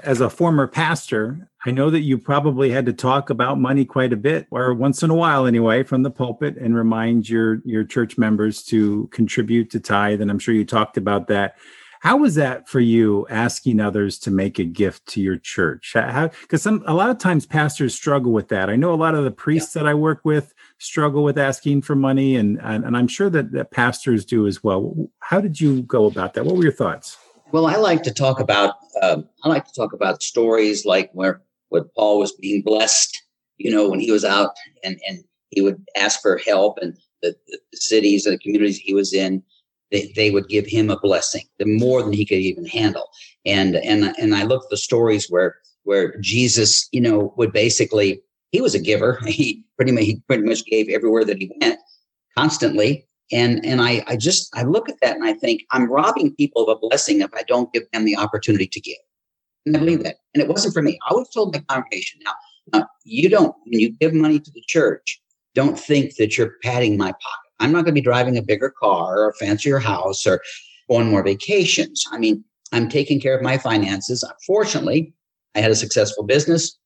As a former pastor, I know that you probably had to talk about money quite a bit, or once in a while anyway, from the pulpit, and remind your, your church members to contribute, to tithe. And I'm sure you talked about that. How was that for you, asking others to make a gift to your church? Because some a lot of times pastors struggle with that. I know a lot of the priests yeah. that I work with struggle with asking for money, and and, and I'm sure that, that pastors do as well. How did you go about that? What were your thoughts? Well, I like to talk about um, I like to talk about stories like where when Paul was being blessed, you know, when he was out and, and he would ask for help, and the, the cities and the communities he was in, They, they would give him a blessing, the more than he could even handle. And and and I look at the stories where where Jesus, you know, would basically, he was a giver. He pretty much he pretty much gave everywhere that he went, constantly. And and I I just I look at that and I think, I'm robbing people of a blessing if I don't give them the opportunity to give. And I believe that. And it wasn't for me. I always told my congregation, now, now you don't when you give money to the church, don't think that you're patting my pocket. I'm not going to be driving a bigger car or fancier house or going more vacations. I mean, I'm taking care of my finances. Fortunately, I had a successful business,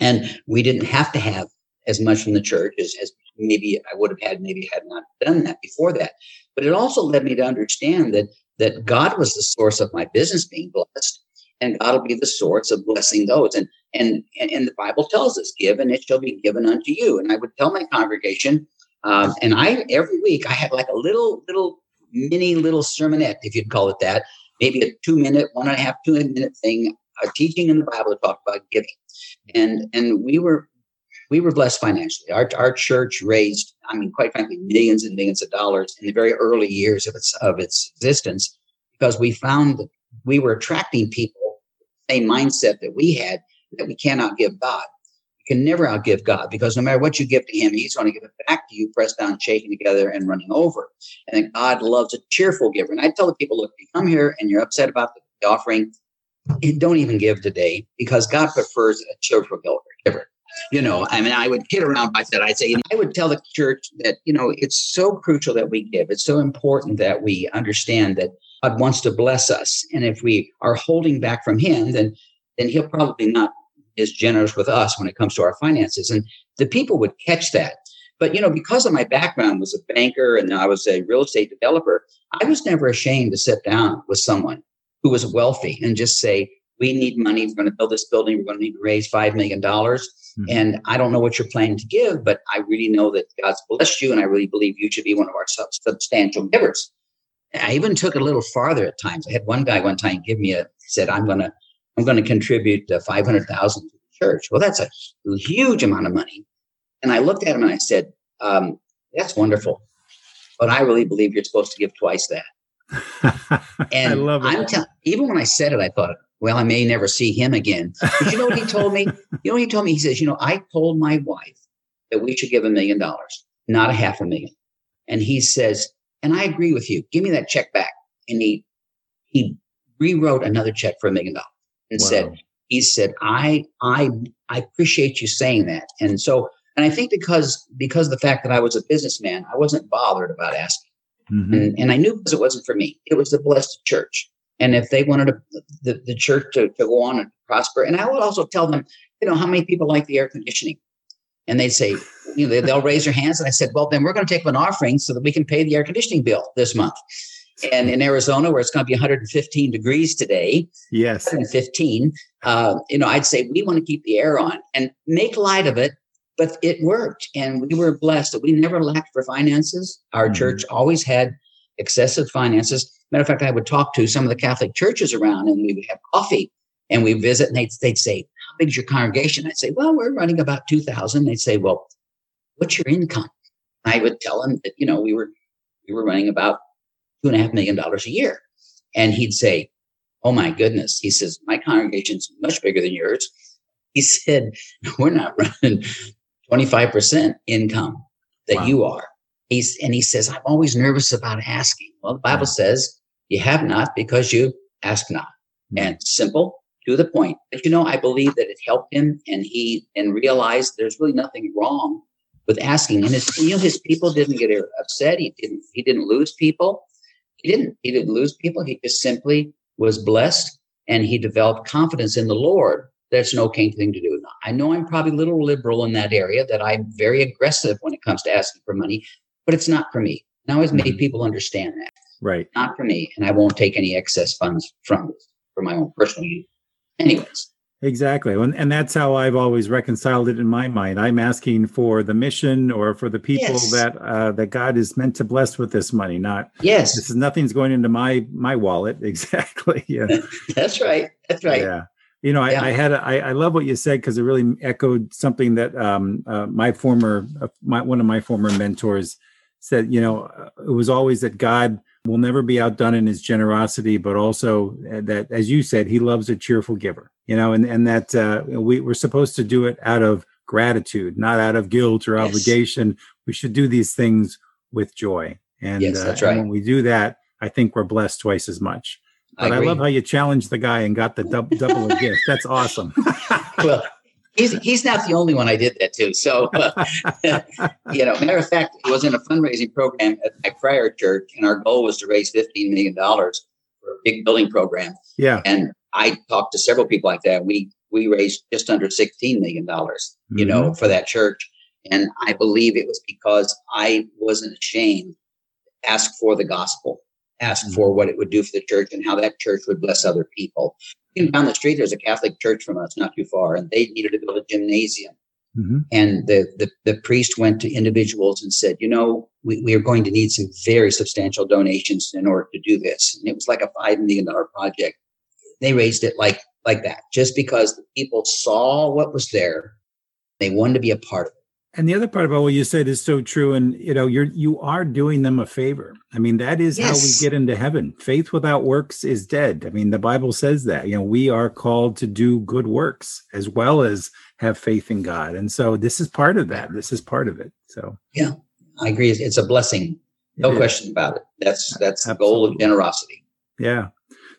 and we didn't have to have as much from the church as, as maybe I would have had, maybe had not done that before that. But it also led me to understand that that God was the source of my business being blessed, and God will be the source of blessing those. And and and the Bible tells us, "Give, and it shall be given unto you." And I would tell my congregation. Um, and I, every week I had like a little, little mini little sermonette, if you'd call it that, maybe a two minute, one and a half, two minute thing, a teaching in the Bible to talk about giving. And, and we were, we were blessed financially. Our, our church raised, I mean, quite frankly, millions and millions of dollars in the very early years of its, of its existence, because we found we were attracting people, same mindset that we had, that we cannot give God. You can never outgive God, because no matter what you give to him, he's going to give it back to you, pressed down, shaken together, and running over. And then God loves a cheerful giver. And I tell the people, look, if you come here and you're upset about the offering, don't even give today, because God prefers a cheerful giver. You know, I mean, I would kid around by that. I'd say, you know, I would tell the church that, you know, it's so crucial that we give. It's so important that we understand that God wants to bless us. And if we are holding back from him, then then he'll probably not is generous with us when it comes to our finances. And the people would catch that. But, you know, because of my background was a banker and I was a real estate developer, I was never ashamed to sit down with someone who was wealthy and just say, we need money. We're going to build this building. We're going to need to raise five million dollars. Mm-hmm. And I don't know what you're planning to give, but I really know that God's blessed you. And I really believe you should be one of our sub- substantial givers. I even took it a little farther at times. I had one guy one time give me a, said, I'm going to, I'm going to contribute five hundred thousand dollars to the church. Well, that's a huge amount of money. And I looked at him and I said, um, that's wonderful, but I really believe you're supposed to give twice that. And I love it. I'm tell- even when I said it, I thought, well, I may never see him again. But you know what he told me? You know what he told me? He says, you know, I told my wife that we should give a million dollars, not a half a million. And he says, and I agree with you. Give me that check back. And he, he rewrote another check for a million dollars. And wow. said, he said, I, I, I appreciate you saying that. And so, and I think because, because of the fact that I was a businessman, I wasn't bothered about asking. Mm-hmm. And, and I knew because it wasn't for me, it was the blessed church. And if they wanted to, the, the church to, to go on and prosper. And I would also tell them, you know, how many people like the air conditioning? And they'd say, you know, they, they'll raise their hands. And I said, well, then we're going to take an offering so that we can pay the air conditioning bill this month. And in Arizona, where it's going to be one hundred fifteen degrees today, yes, one hundred fifteen, uh, you know, I'd say we want to keep the air on and make light of it. But it worked. And we were blessed that we never lacked for finances. Our mm-hmm. church always had excessive finances. Matter of fact, I would talk to some of the Catholic churches around and we would have coffee and we visit and they'd, they'd say, how big is your congregation? I'd say, well, we're running about two thousand. They'd say, well, what's your income? I would tell them that, you know, we were we were running about two and a half million dollars a year. And he'd say, oh my goodness. He says, my congregation's much bigger than yours. He said, we're not running twenty-five percent income that wow. you are. He's, and he says, I'm always nervous about asking. Well, the Bible says you have not because you ask not. And simple, to the point. But you know, I believe that it helped him and he and realized there's really nothing wrong with asking. And his, you know, his people didn't get upset. He didn't, he didn't lose people. He didn't, he didn't lose people. He just simply was blessed and he developed confidence in the Lord. That's no king thing to do. I know I'm probably a little liberal in that area, that I'm very aggressive when it comes to asking for money, but it's not for me. And I always made people understand that. Right. Not for me. And I won't take any excess funds from for my own personal use. Anyways. Exactly. And, and that's how I've always reconciled it in my mind. I'm asking for the mission or for the people yes. that uh, that God is meant to bless with this money, not yes. this is nothing's going into my my wallet. Exactly. Yeah. That's right. That's right. Yeah. You know, I, yeah. I had a, I, I love what you said because it really echoed something that um, uh, my former uh, my, one of my former mentors said. You know, uh, it was always that God will never be outdone in his generosity, but also that, as you said, he loves a cheerful giver. You know, and and that uh, we we're supposed to do it out of gratitude, not out of guilt or yes. obligation. We should do these things with joy, and, yes, that's uh, right. and when we do that, I think we're blessed twice as much. But I, I love how you challenged the guy and got the dub- double a gift. That's awesome. Well, he's he's not the only one I did that to. So, uh, you know, matter of fact, I was in a fundraising program at my prior church, and our goal was to raise fifteen million dollars for a big building program. Yeah. And I talked to several people like that. We we raised just under sixteen million dollars, mm-hmm. you know, for that church. And I believe it was because I wasn't ashamed to ask for the gospel. Ask for what it would do for the church and how that church would bless other people. And down the street, there's a Catholic church from us, not too far, and they needed to build a gymnasium. Mm-hmm. And the, the the priest went to individuals and said, you know, we, we are going to need some very substantial donations in order to do this. And it was like a five million dollars project. They raised it like like that, just because the people saw what was there. They wanted to be a part of it. And the other part about what you said is so true. And, you know, you're, you are doing them a favor. I mean, that is yes. how we get into heaven. Faith without works is dead. I mean, the Bible says that, you know, we are called to do good works as well as have faith in God. And so this is part of that. This is part of it. So, yeah, I agree. It's a blessing. No question about it. That's, that's Absolutely. The goal of generosity. Yeah.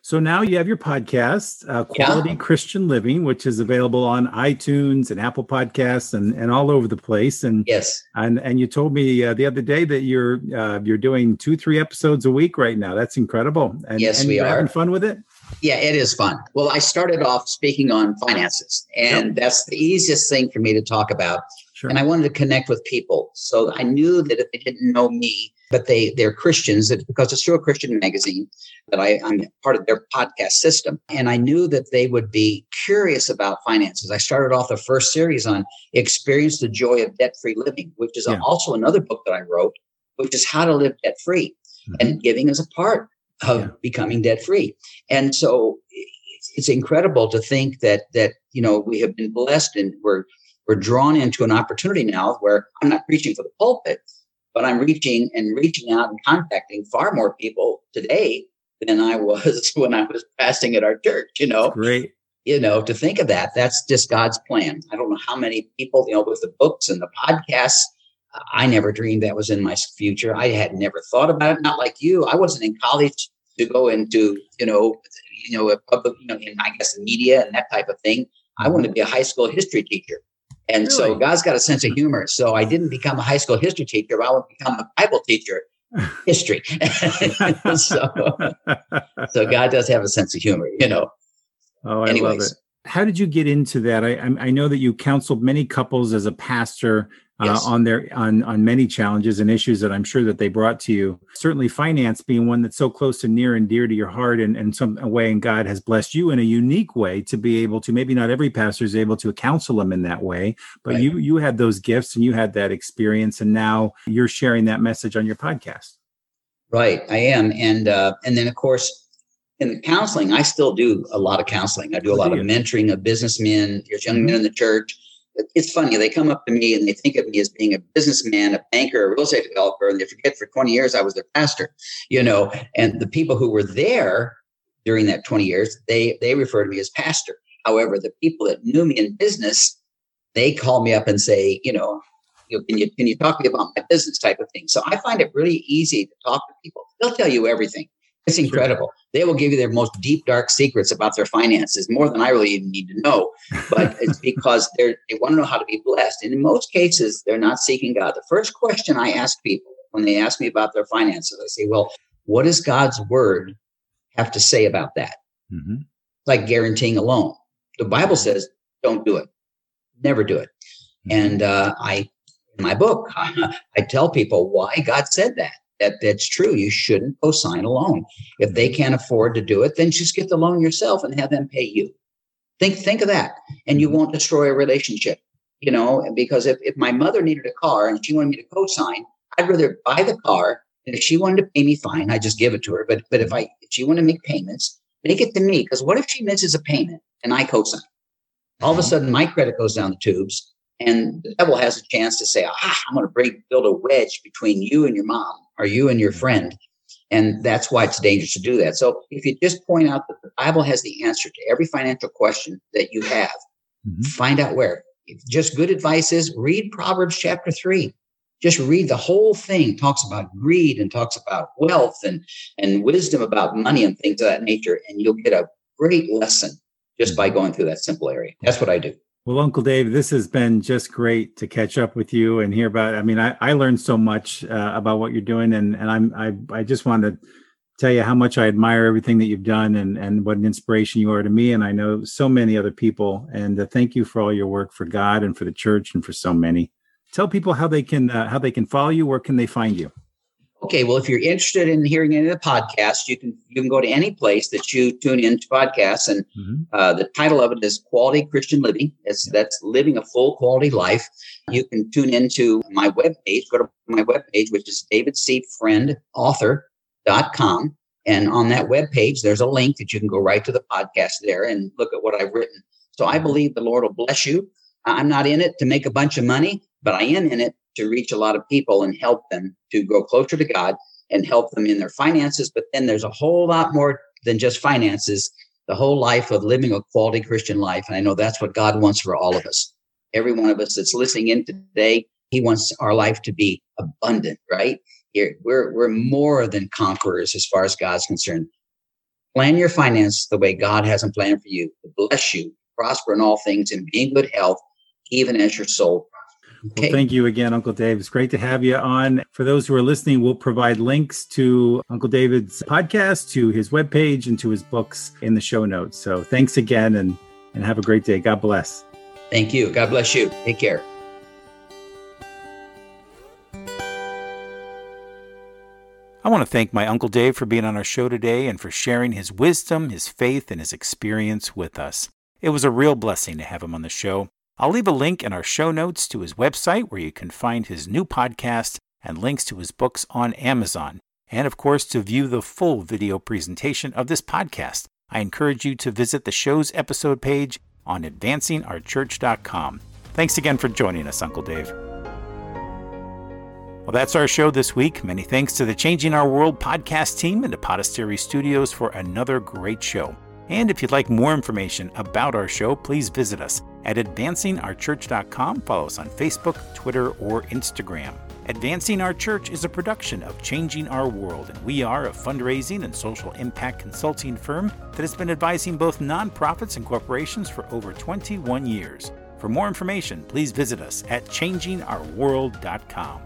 So now you have your podcast, uh, Quality yeah. Christian Living, which is available on iTunes and Apple Podcasts and, and all over the place. And yes, and and you told me uh, the other day that you're uh, you're doing two, three episodes a week right now. That's incredible. And, yes, and we you're are having fun with it. Yeah, it is fun. Well, I started off speaking on finances, and yep. that's the easiest thing for me to talk about. Sure. And I wanted to connect with people, so I knew that if they didn't know me, but they, they're Christians, it's because it's through a Christian magazine that I, I'm part of their podcast system. And I knew that they would be curious about finances. I started off the first series on Experience the Joy of Debt-Free Living, which is yeah. also another book that I wrote, which is how to live debt-free. Mm-hmm. And giving is a part of yeah. becoming debt-free. And so it's, it's incredible to think that, that, you know, we have been blessed and we're We're drawn into an opportunity now where I'm not preaching for the pulpit, but I'm reaching and reaching out and contacting far more people today than I was when I was fasting at our church, you know. Great. You know, to think of that, that's just God's plan. I don't know how many people, you know, with the books and the podcasts, I never dreamed that was in my future. I had never thought about it. Not like you. I wasn't in college to go into, you know, you know, a public, you know, in, I guess, media and that type of thing. I wanted to be a high school history teacher. And really? So God's got a sense of humor. So I didn't become a high school history teacher, but I would become a Bible teacher, history. so, so God does have a sense of humor, you know. Oh, I Anyways. love it. How did you get into that? I, I know that you counseled many couples as a pastor uh, yes. on their on on many challenges and issues that I'm sure that they brought to you. Certainly, finance being one that's so close and near and dear to your heart, and in some way, and God has blessed you in a unique way to be able to. Maybe not every pastor is able to counsel them in that way, but right. you you had those gifts and you had that experience, and now you're sharing that message on your podcast. Right, I am, and uh, and then of course. In the counseling, I still do a lot of counseling. I do a lot of mentoring of businessmen, there's young men in the church. It's funny, they come up to me and they think of me as being a businessman, a banker, a real estate developer, and they forget for twenty years I was their pastor, you know. And the people who were there during that twenty years, they they refer to me as pastor. However, the people that knew me in business, they call me up and say, you know, can you, can you talk to me about my business type of thing? So I find it really easy to talk to people. They'll tell you everything. It's incredible. They will give you their most deep, dark secrets about their finances, more than I really even need to know. But it's because they they want to know how to be blessed. And in most cases, they're not seeking God. The first question I ask people when they ask me about their finances, I say, well, what does God's word have to say about that? Mm-hmm. Like guaranteeing a loan. The Bible says, don't do it. Never do it. Mm-hmm. And uh, I, in my book, I tell people why God said that. That that's true. You shouldn't co-sign a loan. If they can't afford to do it, then just get the loan yourself and have them pay you. Think think of that. And you won't destroy a relationship, you know, because if, if my mother needed a car and she wanted me to co-sign, I'd rather buy the car. And if she wanted to pay me, fine, I just give it to her. But but if I if she wanted to make payments, make it to me. Because what if she misses a payment and I co-sign? All of a sudden, my credit goes down the tubes and the devil has a chance to say, ah, I'm going to break, build a wedge between you and your mom. Are you and your friend? And that's why it's dangerous to do that. So if you just point out that the Bible has the answer to every financial question that you have, mm-hmm. find out where. If just good advice is read Proverbs chapter three. Just read the whole thing. Talks about greed and talks about wealth and, and wisdom about money and things of that nature. And you'll get a great lesson just by going through that simple area. That's what I do. Well, Uncle Dave, this has been just great to catch up with you and hear about. I mean, I, I learned so much uh, about what you're doing, and and I'm I I just wanted to tell you how much I admire everything that you've done, and and what an inspiration you are to me, and I know so many other people. And uh, thank you for all your work for God and for the church and for so many. Tell people how they can uh, how they can follow you. Where can they find you? Okay, well, if you're interested in hearing any of the podcasts, you can you can go to any place that you tune into podcasts, and mm-hmm. uh, the title of it is Quality Christian Living. It's, yeah. That's living a full quality life. You can tune into my webpage. Go to my webpage, which is david c friend author dot com, and on that webpage, there's a link that you can go right to the podcast there and look at what I've written. So I believe the Lord will bless you. I'm not in it to make a bunch of money. but I am in it to reach a lot of people and help them to grow closer to God and help them in their finances. But then there's a whole lot more than just finances, the whole life of living a quality Christian life. And I know that's what God wants for all of us. Every one of us that's listening in today, he wants our life to be abundant, right? We're, we're more than conquerors as far as God's concerned. Plan your finances the way God has them planned for you, to bless you, prosper in all things, and be in good health, even as your soul. Okay. Well, thank you again, Uncle Dave. It's great to have you on. For those who are listening, we'll provide links to Uncle David's podcast, to his webpage, and to his books in the show notes. So thanks again, and, and have a great day. God bless. Thank you. God bless you. Take care. I want to thank my Uncle Dave for being on our show today and for sharing his wisdom, his faith, and his experience with us. It was a real blessing to have him on the show. I'll leave a link in our show notes to his website where you can find his new podcast and links to his books on Amazon. And of course, to view the full video presentation of this podcast, I encourage you to visit the show's episode page on advancing our church dot com. Thanks again for joining us, Uncle Dave. Well, that's our show this week. Many thanks to the Changing Our World podcast team and to Podastery Studios for another great show. And if you'd like more information about our show, please visit us at advancing our church dot com. Follow us on Facebook, Twitter, or Instagram. Advancing Our Church is a production of Changing Our World, and we are a fundraising and social impact consulting firm that has been advising both nonprofits and corporations for over twenty-one years. For more information, please visit us at changing our world dot com.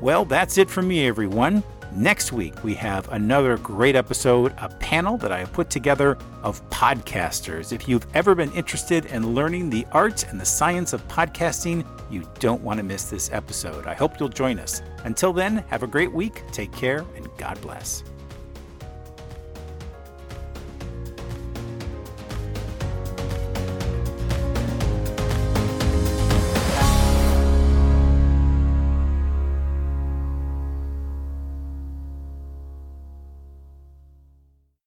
Well, that's it for me, everyone. Next week, we have another great episode, a panel that I have put together of podcasters. If you've ever been interested in learning the arts and the science of podcasting, you don't want to miss this episode. I hope you'll join us. Until then, have a great week, take care, and God bless.